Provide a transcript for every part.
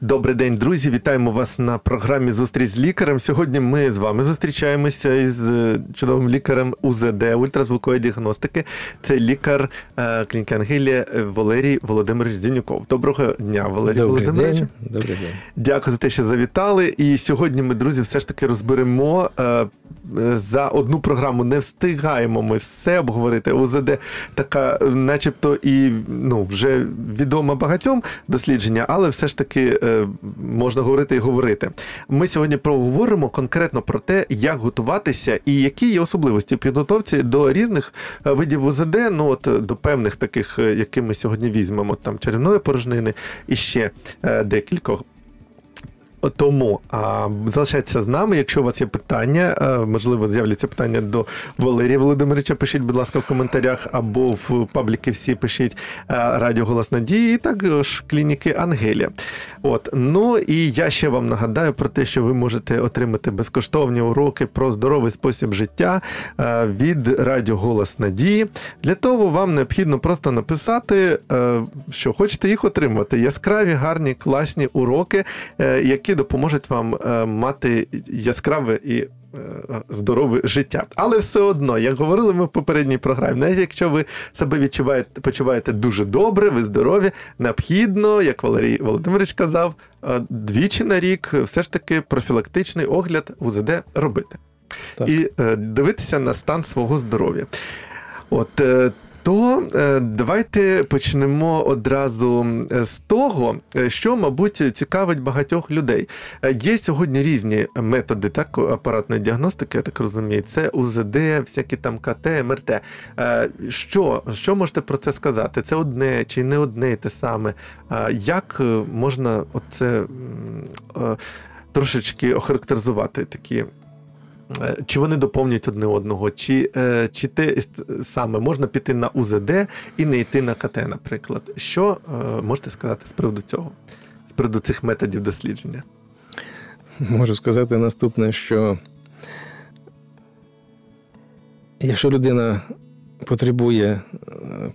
Добрий день, друзі! Вітаємо вас на програмі «Зустріч з лікарем». Сьогодні ми з вами зустрічаємося із чудовим лікарем УЗД, ультразвукової діагностики. Це лікар клініки «Ангелія» Валерій Володимирович Зінюков. Доброго дня, Валерій Володимирович. Добрий день. Дякую за те, що завітали. І сьогодні ми, друзі, все ж таки розберемо за одну програму. Не встигаємо ми все обговорити. УЗД така, начебто, і вже відома багатьом дослідження, але все ж таки можна говорити і говорити. Ми сьогодні проговоримо конкретно про те, як готуватися і які є особливості підготовці до різних видів УЗД, до певних таких, які ми сьогодні візьмемо, там черевної порожнини і ще декількох. Тому залишайтеся з нами, якщо у вас є питання, можливо, з'являться питання до Валерія Володимировича, пишіть, будь ласка, в коментарях або в пабліки всі пишіть Радіо Голос Надії і також клініки Ангелія. І я ще вам нагадаю про те, що ви можете отримати безкоштовні уроки про здоровий спосіб життя від Радіо Голос Надії. Для того вам необхідно просто написати, що хочете їх отримувати. Яскраві, гарні, класні уроки, які допоможуть вам мати яскраве і здорове життя. Але все одно, як говорили ми в попередній програмі, навіть якщо ви себе почуваєте дуже добре, ви здорові, необхідно, як Валерій Володимирович казав, двічі на рік все ж таки профілактичний огляд УЗД робити. Так. І дивитися на стан свого здоров'я. То давайте почнемо одразу з того, що, мабуть, цікавить багатьох людей. Є сьогодні різні методи апаратної діагностики, я так розумію. Це УЗД, всякі там КТ, МРТ. Що можете про це сказати? Це одне чи не одне і те саме? Як можна це трошечки охарактеризувати такі? Чи вони доповнюють одне одного, чи те саме можна піти на УЗД і не йти на КТ, наприклад. Що можете сказати з приводу цього, з приводу цих методів дослідження? Можу сказати наступне, що якщо людина потребує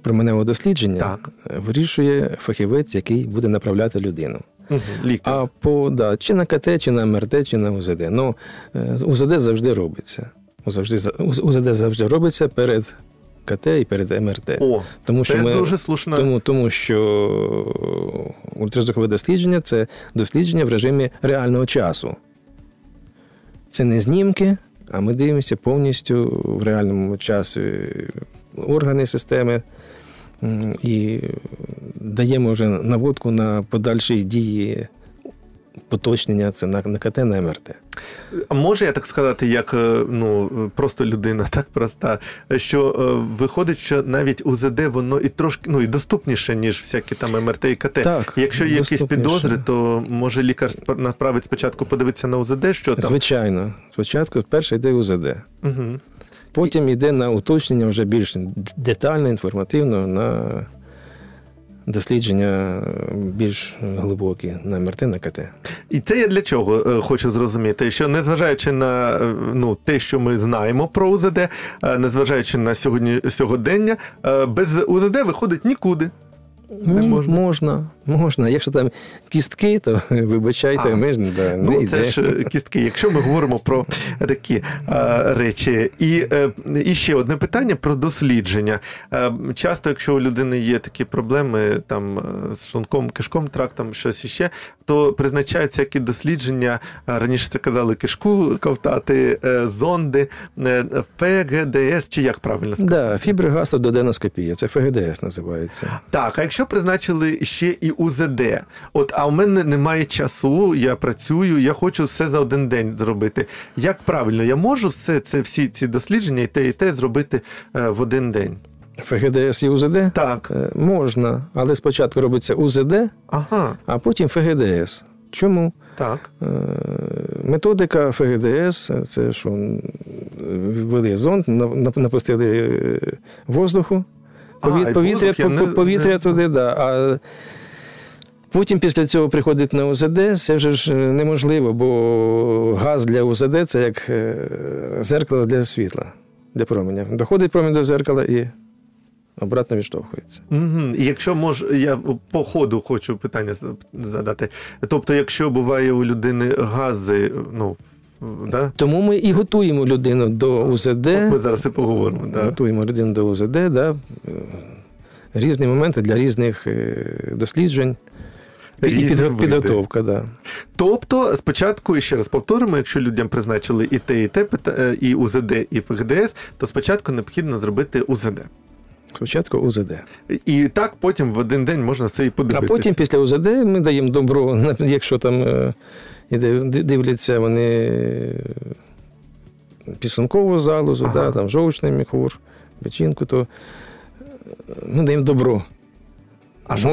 променевого дослідження, так, вирішує фахівець, який буде направляти людину. Лікар. Чи на КТ, чи на МРТ, чи на УЗД. УЗД завжди робиться. УЗД завжди робиться перед КТ і перед МРТ. Дуже слушно. Тому що ультразвукове дослідження – це дослідження в режимі реального часу. Це не знімки, а ми дивимося повністю в реальному часі органи, системи, і даємо вже наводку на подальші дії поточнення це на КТ, на МРТ. Може я так сказати, як просто людина, так проста, що виходить, що навіть УЗД воно і трошки і доступніше, ніж всякі там МРТ і КТ. Так, якщо є якісь підозри, то може лікар направить спочатку подивитися на УЗД, що там? Звичайно. Спочатку перше йде УЗД. Угу. Потім йде на уточнення вже більш детально, інформативно, на дослідження більш глибокі, на МРТ, на КТ. І це я для чого хочу зрозуміти, що незважаючи на те, що ми знаємо про УЗД, незважаючи на сьогодення, без УЗД виходить нікуди. Можна. Якщо там кістки, то вибачайте, ми ж не йде. Це ж кістки, якщо ми говоримо про такі речі. І ще одне питання про дослідження. Часто, якщо у людини є такі проблеми там з шлунком, кишком, трактом, щось іще, то призначаються які дослідження, раніше це казали кишку ковтати, зонди, ФГДС, чи як правильно сказати? Да, фіброгастрододеноскопія, це ФГДС називається. Так, а якщо призначили ще і УЗД. А в мене немає часу, я працюю, я хочу все за один день зробити. Як правильно, я можу всі ці дослідження і те зробити в один день? ФГДС і УЗД? Так. Можна, але спочатку робиться УЗД, а потім ФГДС. Чому? Так. Методика ФГДС, це що, ввели зонд, напустили воздуху, повітря туди, так. А потім після цього приходить на УЗД, це вже ж неможливо, бо газ для УЗД – це як зеркало для світла, для променя. Доходить промінь до зеркала і обратно відштовхується. Угу. І якщо я по ходу хочу питання задати. Тобто, якщо буває у людини гази, да? Тому ми і готуємо людину до УЗД. От ми зараз і поговоримо. Да. Готуємо людину до УЗД, да? Різні моменти для різних досліджень. Підготовка, да. Тобто, спочатку, і ще раз повторимо, якщо людям призначили і те, і УЗД, і ФГДС, то спочатку необхідно зробити УЗД. Спочатку УЗД. І так потім в один день можна все і подивитися. А потім після УЗД ми даємо добро, якщо там дивляться вони підшлункову залозу, ага, да, там жовчний міхур, печінку, то ми даємо добро. А що,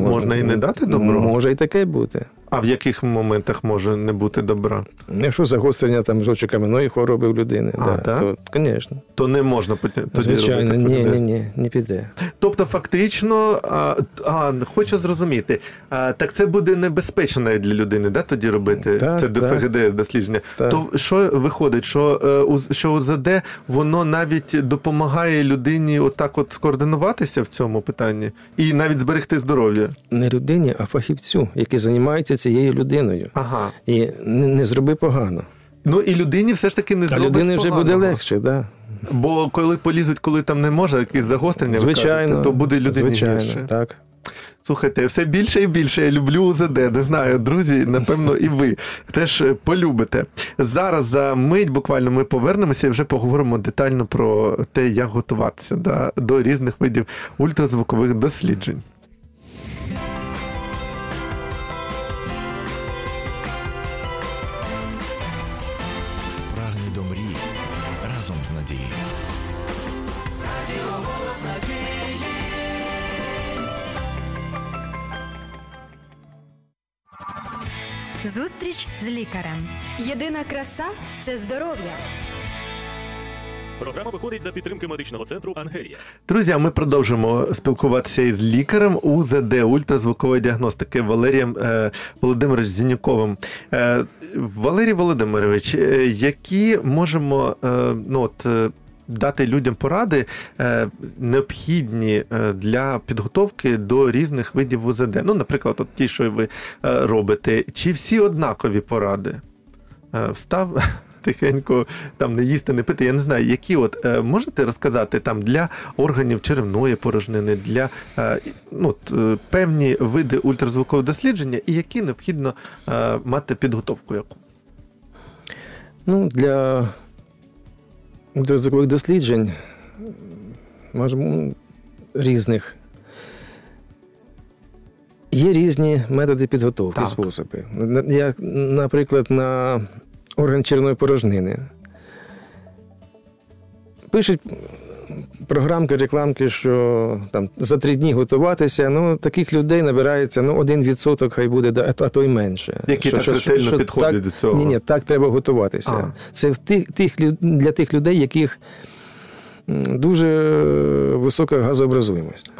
можна і не дати добро? Може і таке бути. А в яких моментах може не бути добра? Якщо загострення жовчокам'яної хвороби в людини, то, звісно. То не можна тоді робити ФГДС? Звичайно, ні, не піде. Тобто, фактично, хочу зрозуміти, так це буде небезпечно навіть для людини, тоді робити це ФГДС дослідження. То що виходить, що УЗД, воно навіть допомагає людині отак от скоординуватися в цьому питанні і навіть зберегти здоров'я? Не людині, а фахівцю, який займається цією людиною. Ага. І не зроби погано. Ну, і людині все ж таки не зробиш погано. А людині вже буде легше, так. Да. Бо коли полізуть, коли там не може, якісь загострення, звичайно, кажете, то буде людині гірше. Так. Слухайте, все більше і більше я люблю УЗД. Не знаю, друзі, напевно, і ви теж полюбите. Зараз за мить буквально ми повернемося і вже поговоримо детально про те, як готуватися до різних видів ультразвукових досліджень. Зустріч з лікарем. Єдина краса – це здоров'я. Програма виходить за підтримки медичного центру «Ангелія». Друзі, ми продовжимо спілкуватися із лікарем УЗД ультразвукової діагностики Валерієм Володимировичем Зінюковим. Валерій Володимирович, які можемо дати людям поради, необхідні для підготовки до різних видів УЗД? Ну, наприклад, ті, що ви робите. Чи всі однакові поради? Встав тихенько, там не їсти, не пити. Я не знаю, які можете розказати там для органів черевної порожнини, для певні види ультразвукового дослідження і які необхідно мати підготовку яку? Ну, для ультразвукових досліджень різних. Є різні методи підготовки, способи. Наприклад, на орган черевної порожнини. Пишуть програмки, рекламки, що там за 3 дні готуватися. Ну, таких людей набирається 1%, хай буде, а то й менше. Які так ретельно підходять до цього? Ні, так треба готуватися. Це для тих людей, яких дуже висока газообразуємость.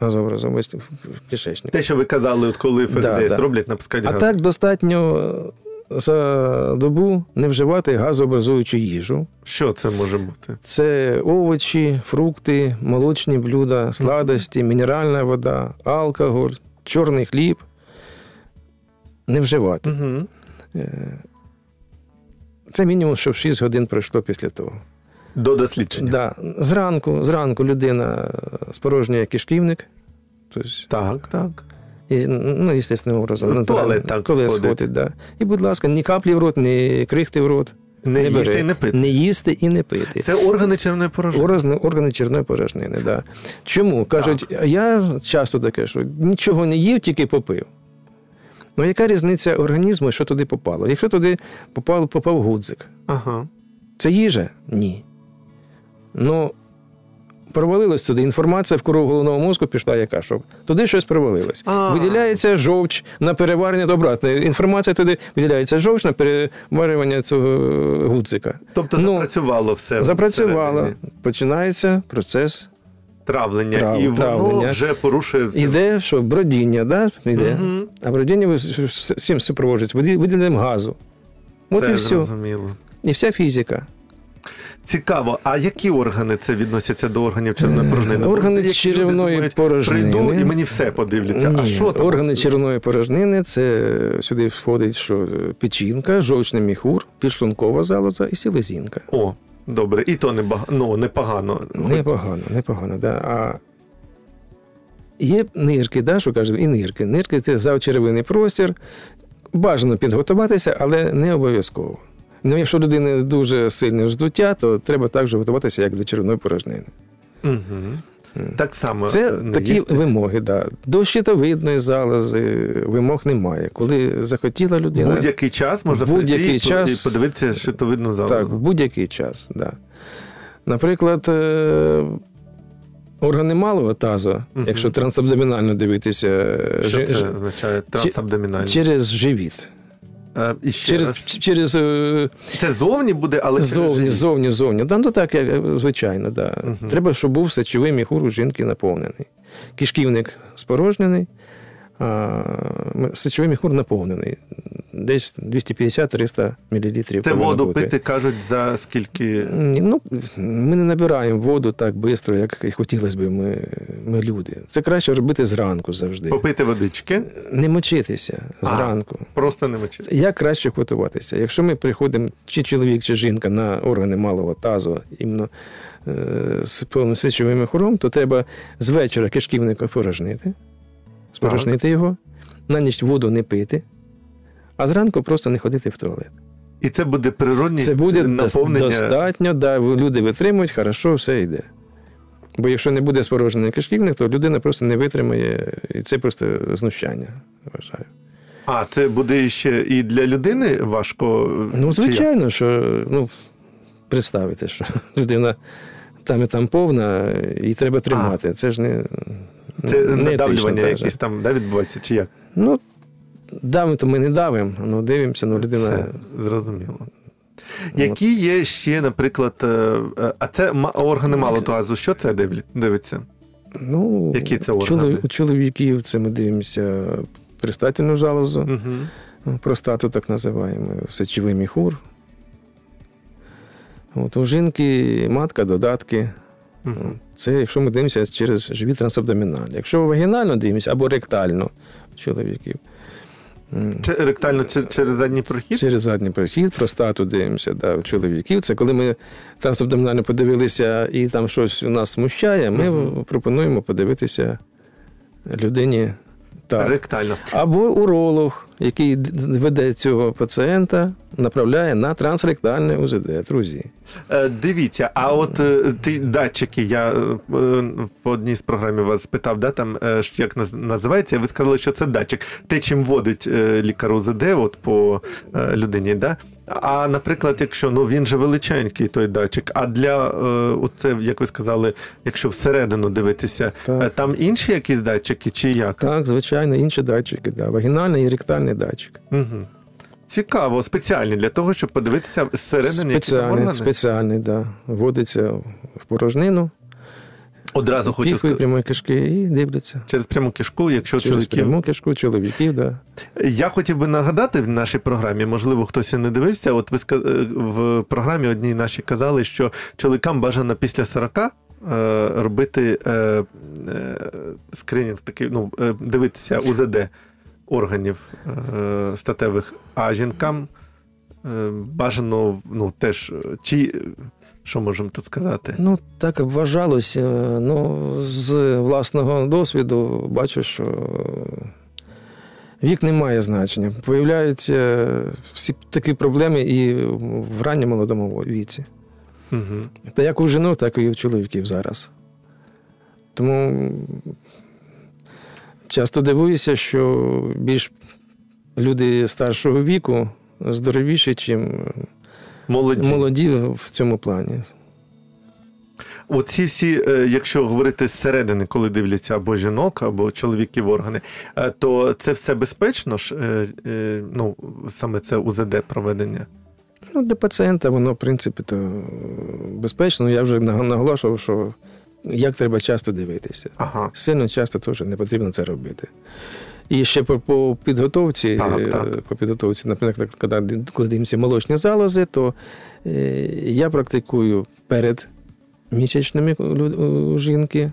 Газообразуємость в кишечнику. Те, що ви казали, коли ФГДС роблять, напускають газ. А так достатньо за добу не вживати газообразуючу їжу. Що це може бути? Це овочі, фрукти, молочні блюда, сладості, мінеральна вода, алкоголь, чорний хліб. Не вживати. Це мінімум, щоб 6 годин пройшло після того. До дослідження? Так. Зранку людина спорожнює кишківник. Так. Ну, естественним образом. В туалет так сходить. І, будь ласка, ні каплі в рот, ні крихти в рот. Не їсти і не пити. Не їсти і не пити. Це органи черевної порожнини. Органи черевної порожнини, так. Чому? Кажуть, я часто таке, що нічого не їв, тільки попив. Ну, яка різниця організму, що туди попало? Якщо туди попав гудзик, це їжа? Ні. Ну, провалилась туди інформація, в кору головного мозку пішла яка, що туди щось провалилось. Виділяється жовч на переварення, інформація туди виділяється жовч на переварювання цього гудзика. Тобто запрацювало все. Запрацювало. Починається процес травлення. І воно вже порушує. Іде, що бродіння, іде. А бродіння всім супроводжується. Виділяємо газу. От і все. І вся фізика. Цікаво, а які органи це відносяться до органів черевної порожнини? Органи черевної порожнини. Прийду і мені все подивляться. Ні, а що там? Органи черевної порожнини, це сюди входить, що печінка, жовчний міхур, підшлункова залоза і селезінка. О, добре. І то непогано. Непогано, да. А є нирки, да, що кажуть, і нирки. Нирки – це завчеревинний простір. Бажано підготуватися, але не обов'язково. Ну, якщо людина дуже сильне вздуття, то треба також готуватися, як до черевної порожнини. Угу. Так само. Це такі вимоги, да. До щитовидної залози вимог немає. Коли захотіла людина... В будь-який час можна прийти і подивитися щитовидну залозу. Так, в будь-який час, да. Наприклад, органи малого тазу, якщо трансабдомінально дивитися... Що це означає трансабдомінально? Через живіт. Через це зовні буде, але зовні. Да, ну так, як звичайно, да. Угу. Треба, щоб був сечовий міхур у жінки наповнений. Кишківник спорожнений, а сечовий міхур наповнений. Десь 250-300 мл. Це воду бути. Пити, кажуть, за скільки? Ну, ми не набираємо воду так швидко, як і хотілося б ми люди. Це краще робити зранку завжди. Попити водички? Не мочитися зранку. Просто не мочитися. Як краще готуватися? Якщо ми приходимо, чи чоловік, чи жінка, на органи малого тазу, іменно з повним сечовим міхуром, то треба з вечора кишківника спорожнити його, на ніч воду не пити, а зранку просто не ходити в туалет. І це буде природність, це буде наповнення? Достатньо, да, люди витримують, хорошо, все йде. Бо якщо не буде спорожнений кишківник, то людина просто не витримає, і це просто знущання, вважаю. А це буде ще і для людини важко? Ну, звичайно, що, представити, що людина там і там повна, і треба тримати. Це ж не... Це не надавлювання якесь там, да, відбувається, чи як? Ну, давимо-то ми не давимо, але дивимося, людина... Це зрозуміло. Які є ще, наприклад, а це органи малого тазу, що це дивиться? Ну, які це органи? У чоловіків це ми дивимося пристательну залозу, простату так називаємо, сечовий міхур. От у жінки матка, додатки. Це якщо ми дивимося через живіт трансабдомінально. Якщо вагінально дивимося або ректально у чоловіків, ректально через задній прохід? Через задній прохід, простату дивимося, да, у чоловіків. Це коли ми трансабдомінально подивилися і там щось у нас смущає, ми пропонуємо подивитися людині так. Ректально. Або уролог, який веде цього пацієнта, направляє на трансректальне УЗД, друзі. Дивіться, а от ти датчики, я в одній з програм вас питав, да, там, як називається, ви сказали, що це датчик. Те, чим водить лікар УЗД от по людині, да? А, наприклад, якщо, він же величенький, той датчик, а для, оце, як ви сказали, якщо всередину дивитися, там інші якісь датчики чи як? Так, звичайно, інші датчики, да, вагінальний і ректальний датчик. Угу. Цікаво, спеціальний для того, щоб подивитися зсередини, які там органи? Спеціальний, да. Вводиться в порожнину. Одразу хочу сказати. Піхою прямої кишки і дивляться. Через пряму кишку, якщо чоловіків. Через пряму кишку чоловіків, так. Да. Я хотів би нагадати в нашій програмі, можливо, хтось і не дивився, от ви в програмі одній нашій казали, що чоловікам бажано після 40 робити скринінг, такий, дивитися УЗД органів статевих, а жінкам бажано, теж, чи... Що можемо тут сказати? Ну, так вважалося. З власного досвіду бачу, що вік не має значення. Появляються всі такі проблеми і в ранньому молодому віці. Угу. Та як у жінок, так і у чоловіків зараз. Тому часто дивуюся, що більш люди старшого віку здоровіші, чим... Молоді в цьому плані. Оці всі, якщо говорити зсередини, коли дивляться або жінок, або чоловіків органи, то це все безпечно ж? Саме це УЗД проведення? Для пацієнта воно, в принципі, то безпечно. Я вже наголошував, що як треба часто дивитися. Сильно часто теж не потрібно це робити. І ще по підготовці, наприклад, коли дивимося молочні залози, то я практикую перед місячними у жінки,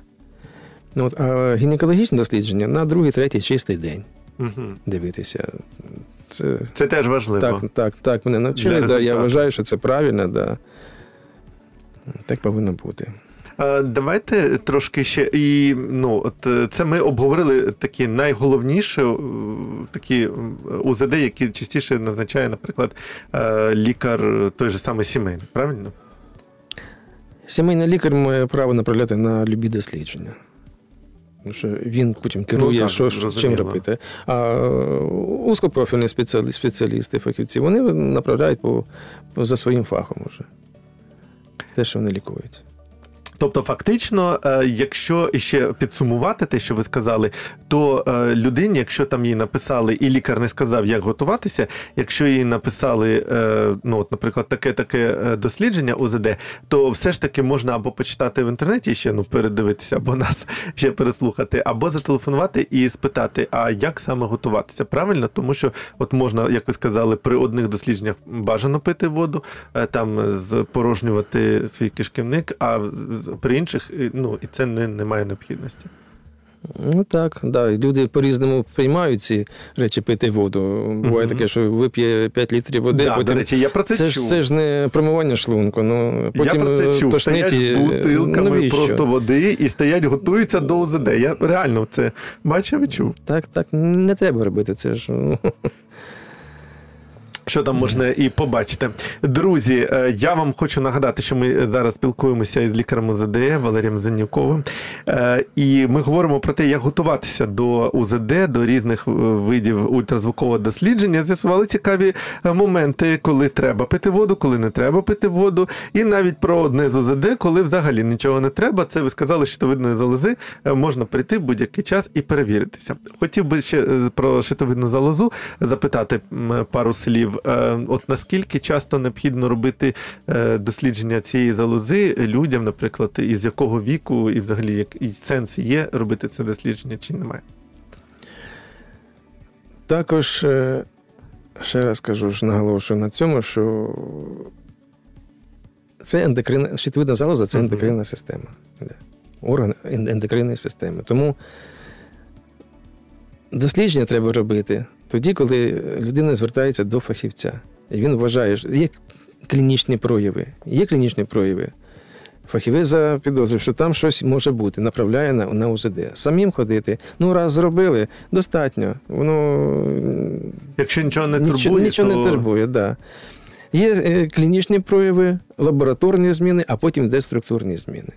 а гінекологічне дослідження на другий, третій, чистий день дивитися. Це теж важливо. Так, мене навчили, я вважаю, що це правильно, так повинно бути. Давайте трошки ще, це ми обговорили такі найголовніші такі УЗД, які частіше назначає, наприклад, лікар той же самий сімейний, правильно? Сімейний лікар має право направляти на любі дослідження. Що він потім керує, чим робити. А узкопрофільні спеціалісти, фахівці, вони направляють за своїм фахом уже. Те, що вони лікують. Тобто, фактично, якщо ще підсумувати те, що ви сказали, то людині, якщо там їй написали, і лікар не сказав, як готуватися, якщо їй написали, наприклад, таке дослідження УЗД, то все ж таки можна або почитати в інтернеті ще, передивитися, або нас ще переслухати, або зателефонувати і спитати, а як саме готуватися, правильно? Тому що от можна, як ви сказали, при одних дослідженнях бажано пити воду, там порожнювати свій кишківник, а при інших, і це немає необхідності. Люди по-різному приймають ці речі пити воду. Буває таке, що вип'є 5 літрів води. Так, до речі, я про це чув. Це ж не промивання шлунку. Я про це чув. Стоять з бутилками просто води і стоять, готуються до УЗД. Я реально це бачив і чув. Так, не треба робити це ж. Що там можна і побачити. Друзі, я вам хочу нагадати, що ми зараз спілкуємося із лікарем УЗД Валерієм Зінюковим. І ми говоримо про те, як готуватися до УЗД, до різних видів ультразвукового дослідження. З'ясували цікаві моменти, коли треба пити воду, коли не треба пити воду. І навіть про одне з УЗД, коли взагалі нічого не треба. Це ви сказали, щитовидної залози. Можна прийти в будь-який час і перевіритися. Хотів би ще про щитовидну залозу запитати пару слів. От наскільки часто необхідно робити дослідження цієї залози людям, наприклад, із якого віку і взагалі який сенс є робити це дослідження чи немає? Також, ще раз кажу, наголошую на цьому, що щитовидна залоза – це ендокринна система. Орган ендокринної системи. Тому дослідження треба робити тоді, коли людина звертається до фахівця. І він вважає, що є клінічні прояви. Фахівець запідозрив, що там щось може бути, направляє на УЗД. Самим ходити, раз зробили, достатньо. Якщо нічого не турбує, нічого не турбує, так. Є клінічні прояви, лабораторні зміни, а потім йде структурні зміни.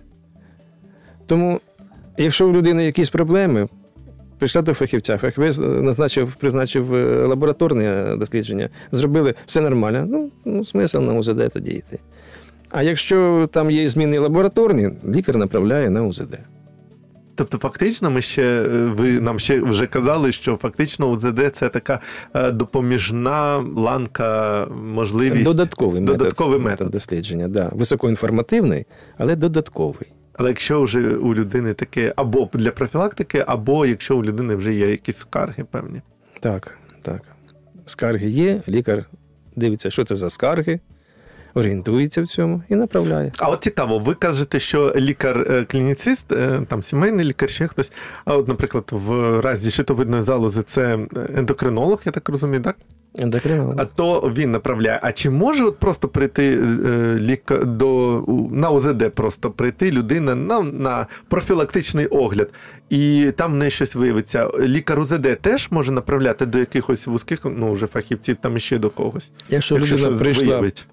Тому, якщо у людини якісь проблеми, прийшла до фахівця, фахівець призначив лабораторне дослідження, зробили все нормально, смисл на УЗД тоді йти. А якщо там є зміни лабораторні, лікар направляє на УЗД. Тобто, фактично, ви нам ще вже казали, що фактично УЗД – це така допоміжна ланка, можливість… Додатковий метод дослідження, так. Високоінформативний, але додатковий. Але якщо вже у людини таке, або для профілактики, або якщо у людини вже є якісь скарги певні. Так. Скарги є, лікар дивиться, що це за скарги, орієнтується в цьому і направляє. А от цікаво, ви кажете, що лікар-клініцист, там сімейний лікар, ще хтось, а от, наприклад, в разі щитовидної залози це ендокринолог, я так розумію, так? А то він направляє. А чи може просто прийти на УЗД просто прийти людина на профілактичний огляд, і там не щось виявиться? Лікар УЗД теж може направляти до якихось вузьких, вже фахівців, там ще до когось?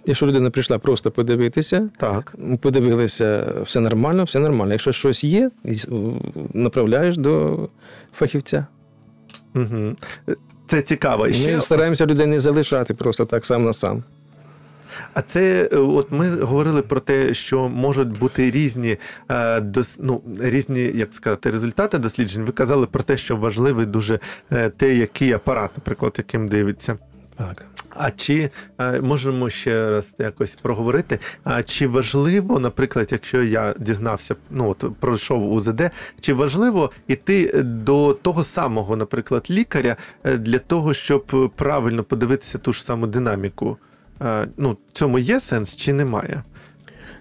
Якщо людина прийшла просто подивитися, подивилися, все нормально. Якщо щось є, направляєш до фахівця. Угу. Це цікаво. Ми стараємося людей не залишати просто так сам на сам. А це, от ми говорили про те, що можуть бути різні, як сказати, результати досліджень. Ви казали про те, що важливий дуже той, який апарат, наприклад, яким дивиться. Так. А чи можемо ще раз якось проговорити, чи важливо, наприклад, якщо я дізнався, пройшов УЗД, чи важливо йти до того самого, наприклад, лікаря для того, щоб правильно подивитися ту ж саму динаміку? Цьому є сенс чи немає?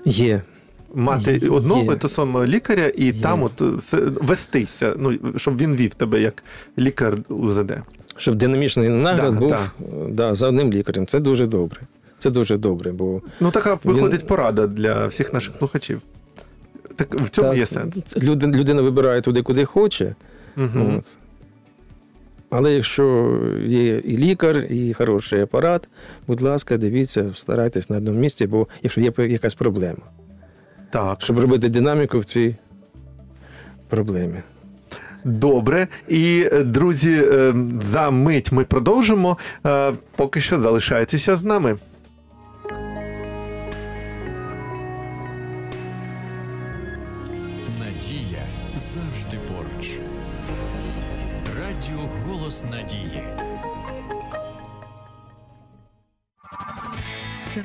Є. Мати одного і того самого лікаря і там вестися, щоб він вів тебе як лікар УЗД. Щоб динамічний нагляд був за одним лікарем. Це дуже добре. Це дуже добре, бо... Така виходить порада для всіх наших слухачів. Так в цьому є сенс. Людина вибирає туди, куди хоче. Угу. Але якщо є і лікар, і хороший апарат, будь ласка, дивіться, старайтесь на одному місці, бо якщо є якась проблема. Так. Щоб робити динаміку в цій проблемі. Добре. І, друзі, за мить ми продовжимо. Поки що залишайтеся з нами. Надія завжди поруч. Радіо «Голос Надії».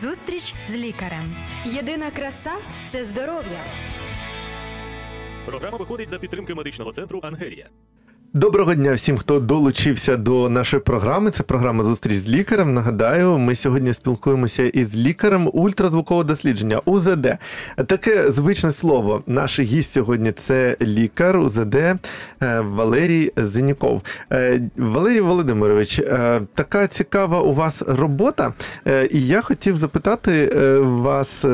Зустріч з лікарем. Єдина краса – це здоров'я. Програма виходить за підтримки медичного центру «Ангелія». Доброго дня всім, хто долучився до нашої програми. Це програма «Зустріч з лікарем». Нагадаю, ми сьогодні спілкуємося із лікарем ультразвукового дослідження УЗД. Таке звичне слово. Наш гість сьогодні – це лікар УЗД Валерій Зінюков. Валерій Володимирович, така цікава у вас робота. І я хотів запитати вас,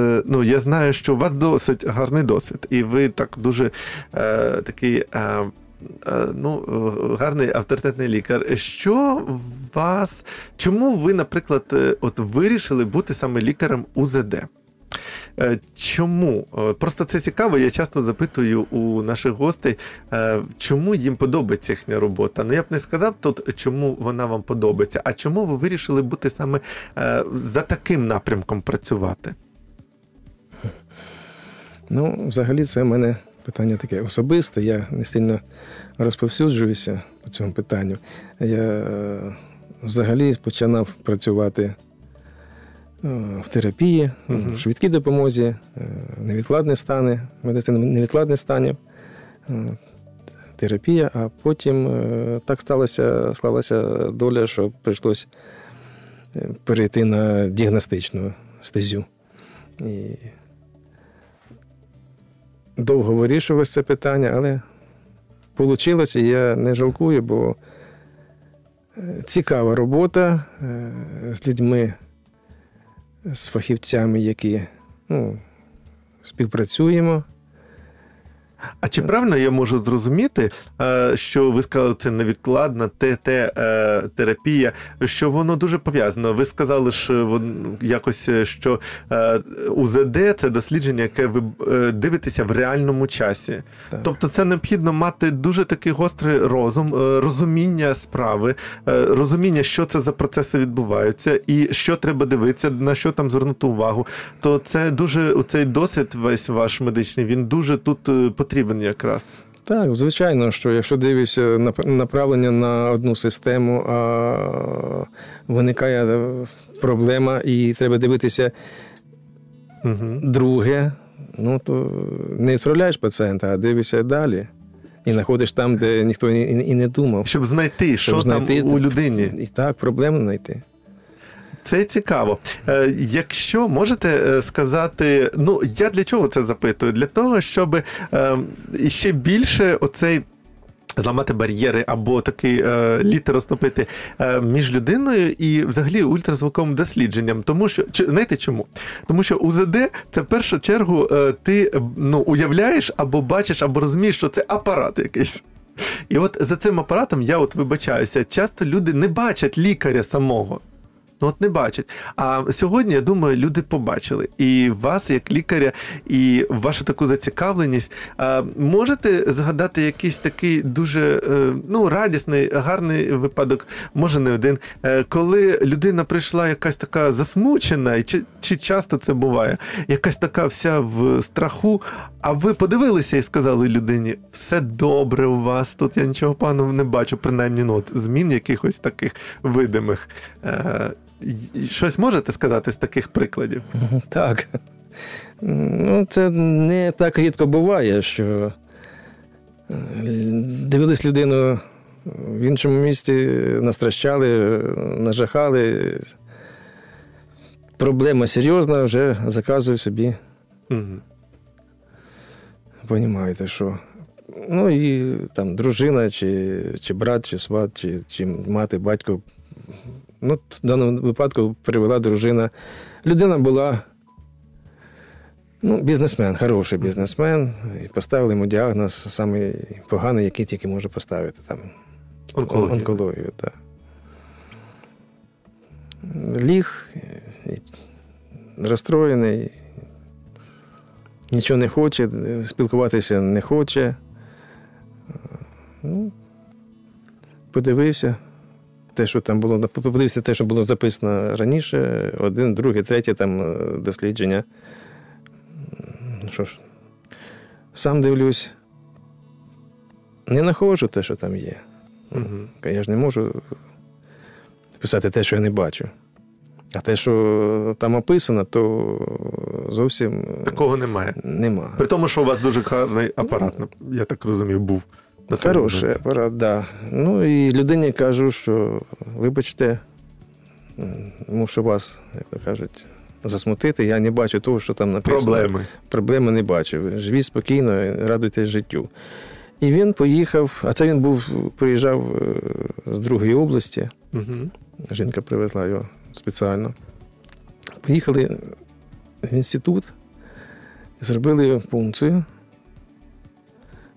я знаю, що у вас досить гарний досвід. І ви так дуже такий... гарний авторитетний лікар. Чому ви, наприклад, вирішили бути саме лікарем УЗД? Чому? Просто це цікаво, я часто запитую у наших гостей, чому їм подобається їхня робота. Я б не сказав тут, чому вона вам подобається, а чому ви вирішили бути саме за таким напрямком працювати? Взагалі це в мене... Питання таке особисте, я не сильно розповсюджуюся по цьому питанню. Я взагалі починав працювати в терапії, в швидкій допомозі, невідкладні стани, медицина невідкладних станів, терапія, а потім так склалася доля, що прийшлося перейти на діагностичну стезю. Довго вирішувалось це питання, але вийшло, і я не жалкую, бо цікава робота з людьми, з фахівцями, які співпрацюємо. А чи правильно я можу зрозуміти, що ви сказали, це невідкладна терапія, що воно дуже пов'язано? Ви сказали ж якось, що УЗД – це дослідження, яке ви дивитеся в реальному часі. Тобто це необхідно мати дуже такий гострий розум, розуміння справи, розуміння, що це за процеси відбуваються і що треба дивитися, на що там звернути увагу. То це дуже, цей досвід весь ваш медичний, він дуже тут потрібен. Якраз. Так, звичайно, що якщо дивишся направлення на одну систему, виникає проблема і треба дивитися друге, то не відправляєш пацієнта, а дивишся далі. І знаходиш там, де ніхто і не думав. Щоб знайти, що там у людині. І так, проблему знайти. Це цікаво. Якщо можете сказати, я для чого це запитую? Для того, щоб ще більше зламати бар'єри або такий лід розтопити між людиною і взагалі ультразвуковим дослідженням. Тому що, знаєте чому? Тому що УЗД – це в першу чергу ти уявляєш або бачиш, або розумієш, що це апарат якийсь. І за цим апаратом я вибачаюся. Часто люди не бачать лікаря самого. Не бачать. А сьогодні, я думаю, люди побачили. І вас, як лікаря, і вашу таку зацікавленість. Можете згадати якийсь такий дуже радісний, гарний випадок, може не один, коли людина прийшла якась така засмучена, чи часто це буває, якась така вся в страху, а ви подивилися і сказали людині, все добре у вас, тут я нічого поганого не бачу, принаймні змін якихось таких видимих. Щось можете сказати з таких прикладів? Так. Ну, це не так рідко буває, що дивились людину в іншому місті, настращали, нажахали. Проблема серйозна, вже заказую собі. Угу. Понімаєте, що... Ну, і там дружина, чи брат, чи сват, чи мати, батько. Ну, в даному випадку привела дружина. Людина була, ну, бізнесмен, хороший бізнесмен. І поставили йому діагноз, самий поганий, який тільки може поставити. Там, онкологію, так. Ліг, розстроєний, нічого не хоче, спілкуватися не хоче. Ну, подивився те, що там було, подивився те, що було записано раніше, один, другий, третє там дослідження. Ну що ж, сам дивлюсь, не знаходжу те, що там є. Угу. Я ж не можу писати те, що я не бачу. А те, що там описано, то зовсім... Такого немає. Нема. При тому, що у вас дуже гарний апарат, я так розумію, був. Хороший апарат, так. Да. Ну, і людині кажу, що вибачте, мушу вас, як то кажуть, засмутити. Я не бачу того, що там написано. Проблеми. Проблеми не бачу. Живіть спокійно, радуйтесь життю. І він поїхав, а це він був, приїжджав з другої області. Угу. Жінка привезла його спеціально. Поїхали в інститут, зробили пункцію,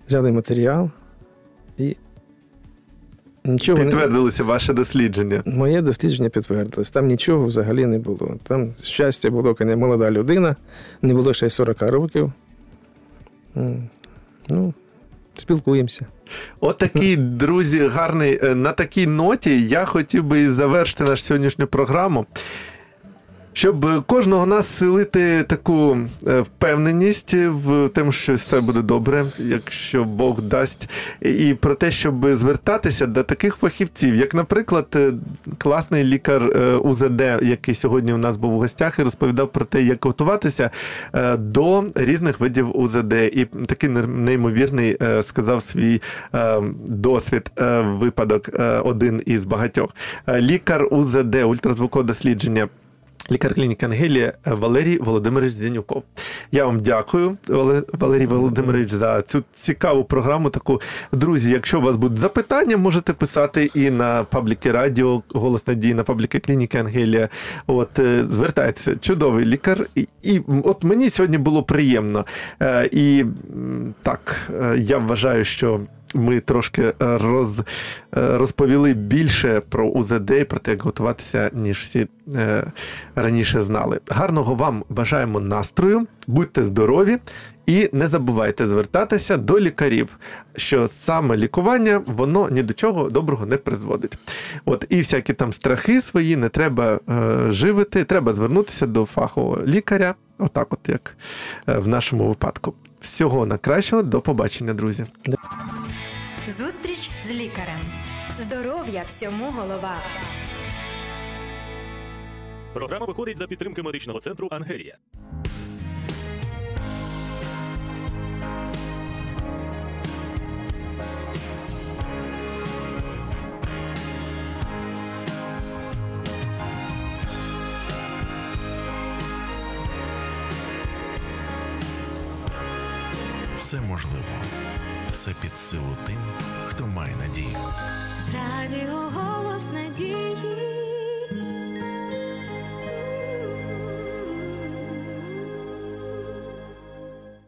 взяли матеріал і нічого... Підтвердилося ваше дослідження. Моє дослідження підтвердилось. Там нічого взагалі не було. Там щастя було, коли молода людина, не було ще й 40 років. Ну... Спілкуємося. Отакий, друзі, гарний. На такій ноті я хотів би і завершити нашу сьогоднішню програму, щоб кожного нас силити таку впевненість в тому, що все буде добре, якщо Бог дасть, і про те, щоб звертатися до таких фахівців, як, наприклад, класний лікар УЗД, який сьогодні у нас був у гостях і розповідав про те, як готуватися до різних видів УЗД. І такий неймовірний сказав свій досвід, випадок один із багатьох. Лікар УЗД, ультразвукове дослідження, лікар клініки Ангелія Валерій Володимирович Зінюков. Я вам дякую, Валерій Володимирович, за цю цікаву програму таку. Друзі, якщо у вас будуть запитання, можете писати і на пабліки Радіо Голос Надії, на пабліки клініки Ангелія. От, звертайтеся. Чудовий лікар. І от мені сьогодні було приємно. І так, я вважаю, що ми трошки розповіли більше про УЗД і про те, як готуватися, ніж всі раніше знали. Гарного вам бажаємо настрою, будьте здорові і не забувайте звертатися до лікарів, що саме лікування, воно ні до чого доброго не призводить. От, і всякі там страхи свої не треба живити, треба звернутися до фахового лікаря, отак от, як в нашому випадку. Всього найкращого, до побачення, друзі. Зустріч з лікарем. Здоров'я всьому голова. Програма виходить за підтримки медичного центру «Ангелія». Все можливо. Все під силу тим, хто має надію. Радіо Голос Надії.